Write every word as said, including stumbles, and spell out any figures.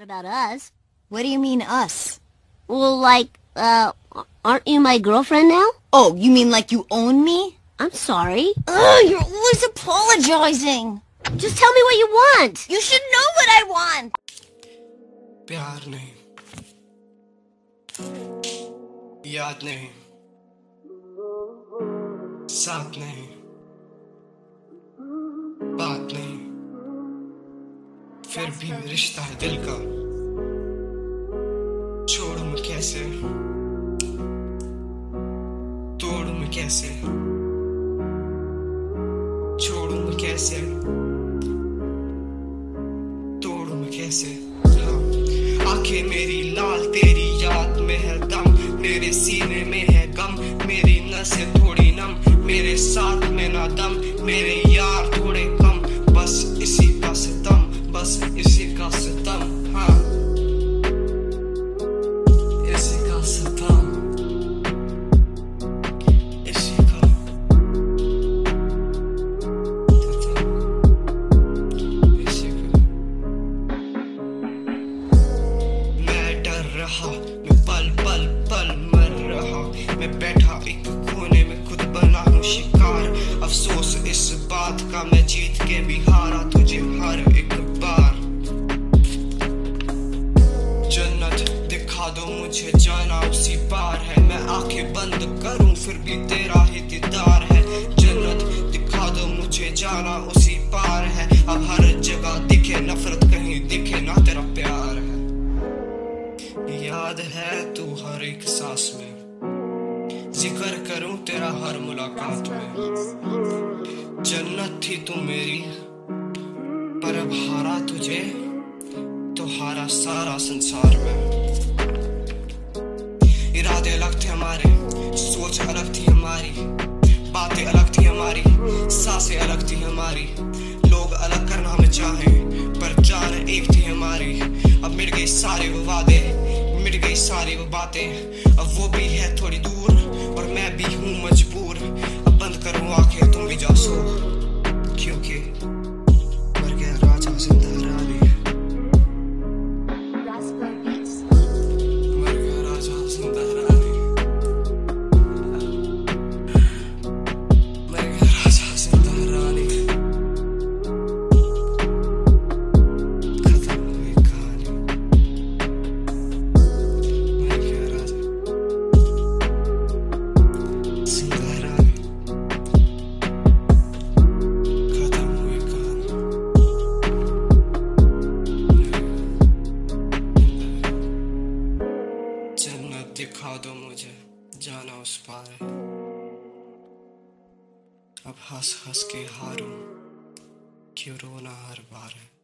Not about us. What do you mean us? Well, like, uh, aren't you my girlfriend now? Oh, you mean like you own me? I'm sorry. Ugh, you're always apologizing. Just tell me what you want. You should know what I want. प्यार नहीं, याद नहीं, साथ नहीं, बात नहीं, फिर भी रिश्ता है दिल का, छोड़ू मैं कैसे, तोड़ू मैं कैसे, छोड़ू मैं कैसे, तोड़ू मैं कैसे। आंखें मेरी लाल तेरी याद में है दम, मेरे सीने में है गम, मेरी नसें थोड़ी नम, मेरे साथ में ना दम, मेरे यार थोड़े कम, बस इसी का सितम, बस इसी का सितम, हाँ इसी का सितम, इसी का सितम, इसी का। मैं डर रहा, मैं पल पल पल मर रहा, मैं बैठा एक कोने में खुद बना हूँ शिकार, अफसोस इस बात का मैं जीत के भी हारा तुझे हर एक बार। जन्नत दिखा दो मुझे, जाना उसी पार है, मैं आंखें बंद करूं फिर भी तेरा ही दीदार है। जन्नत दिखा दो मुझे, जाना उसी पार है, अब हर जगह दिखे नफरत, कहीं दिखे ना तेरा प्यार है। याद है तू हर एक सांस में, जिक्र करूं तेरा हर मुलाकात में। जन्नत थी तू मेरी, पर अब हारा तुझे तो हारा सारा संसार में। इरादे अलग थे हमारे, सोच अलग थी हमारी, बातें अलग थी हमारी, सांसें अलग थी हमारी, लोग अलग करना हमें चाहे पर जान एक थी हमारी। अब मिट गई सारे वो वादे, मिट गई सारी वो बातें, अब वो भी है थोड़ी दूर और मैं भी हूँ मजबूर। अब बंद करूँ आंखें, तुम भी जाओ सो, क्योंकि दिखा दो मुझे, जाना उस पार है, अब हंस हंस के हारूं, क्यों रोना हर बार है।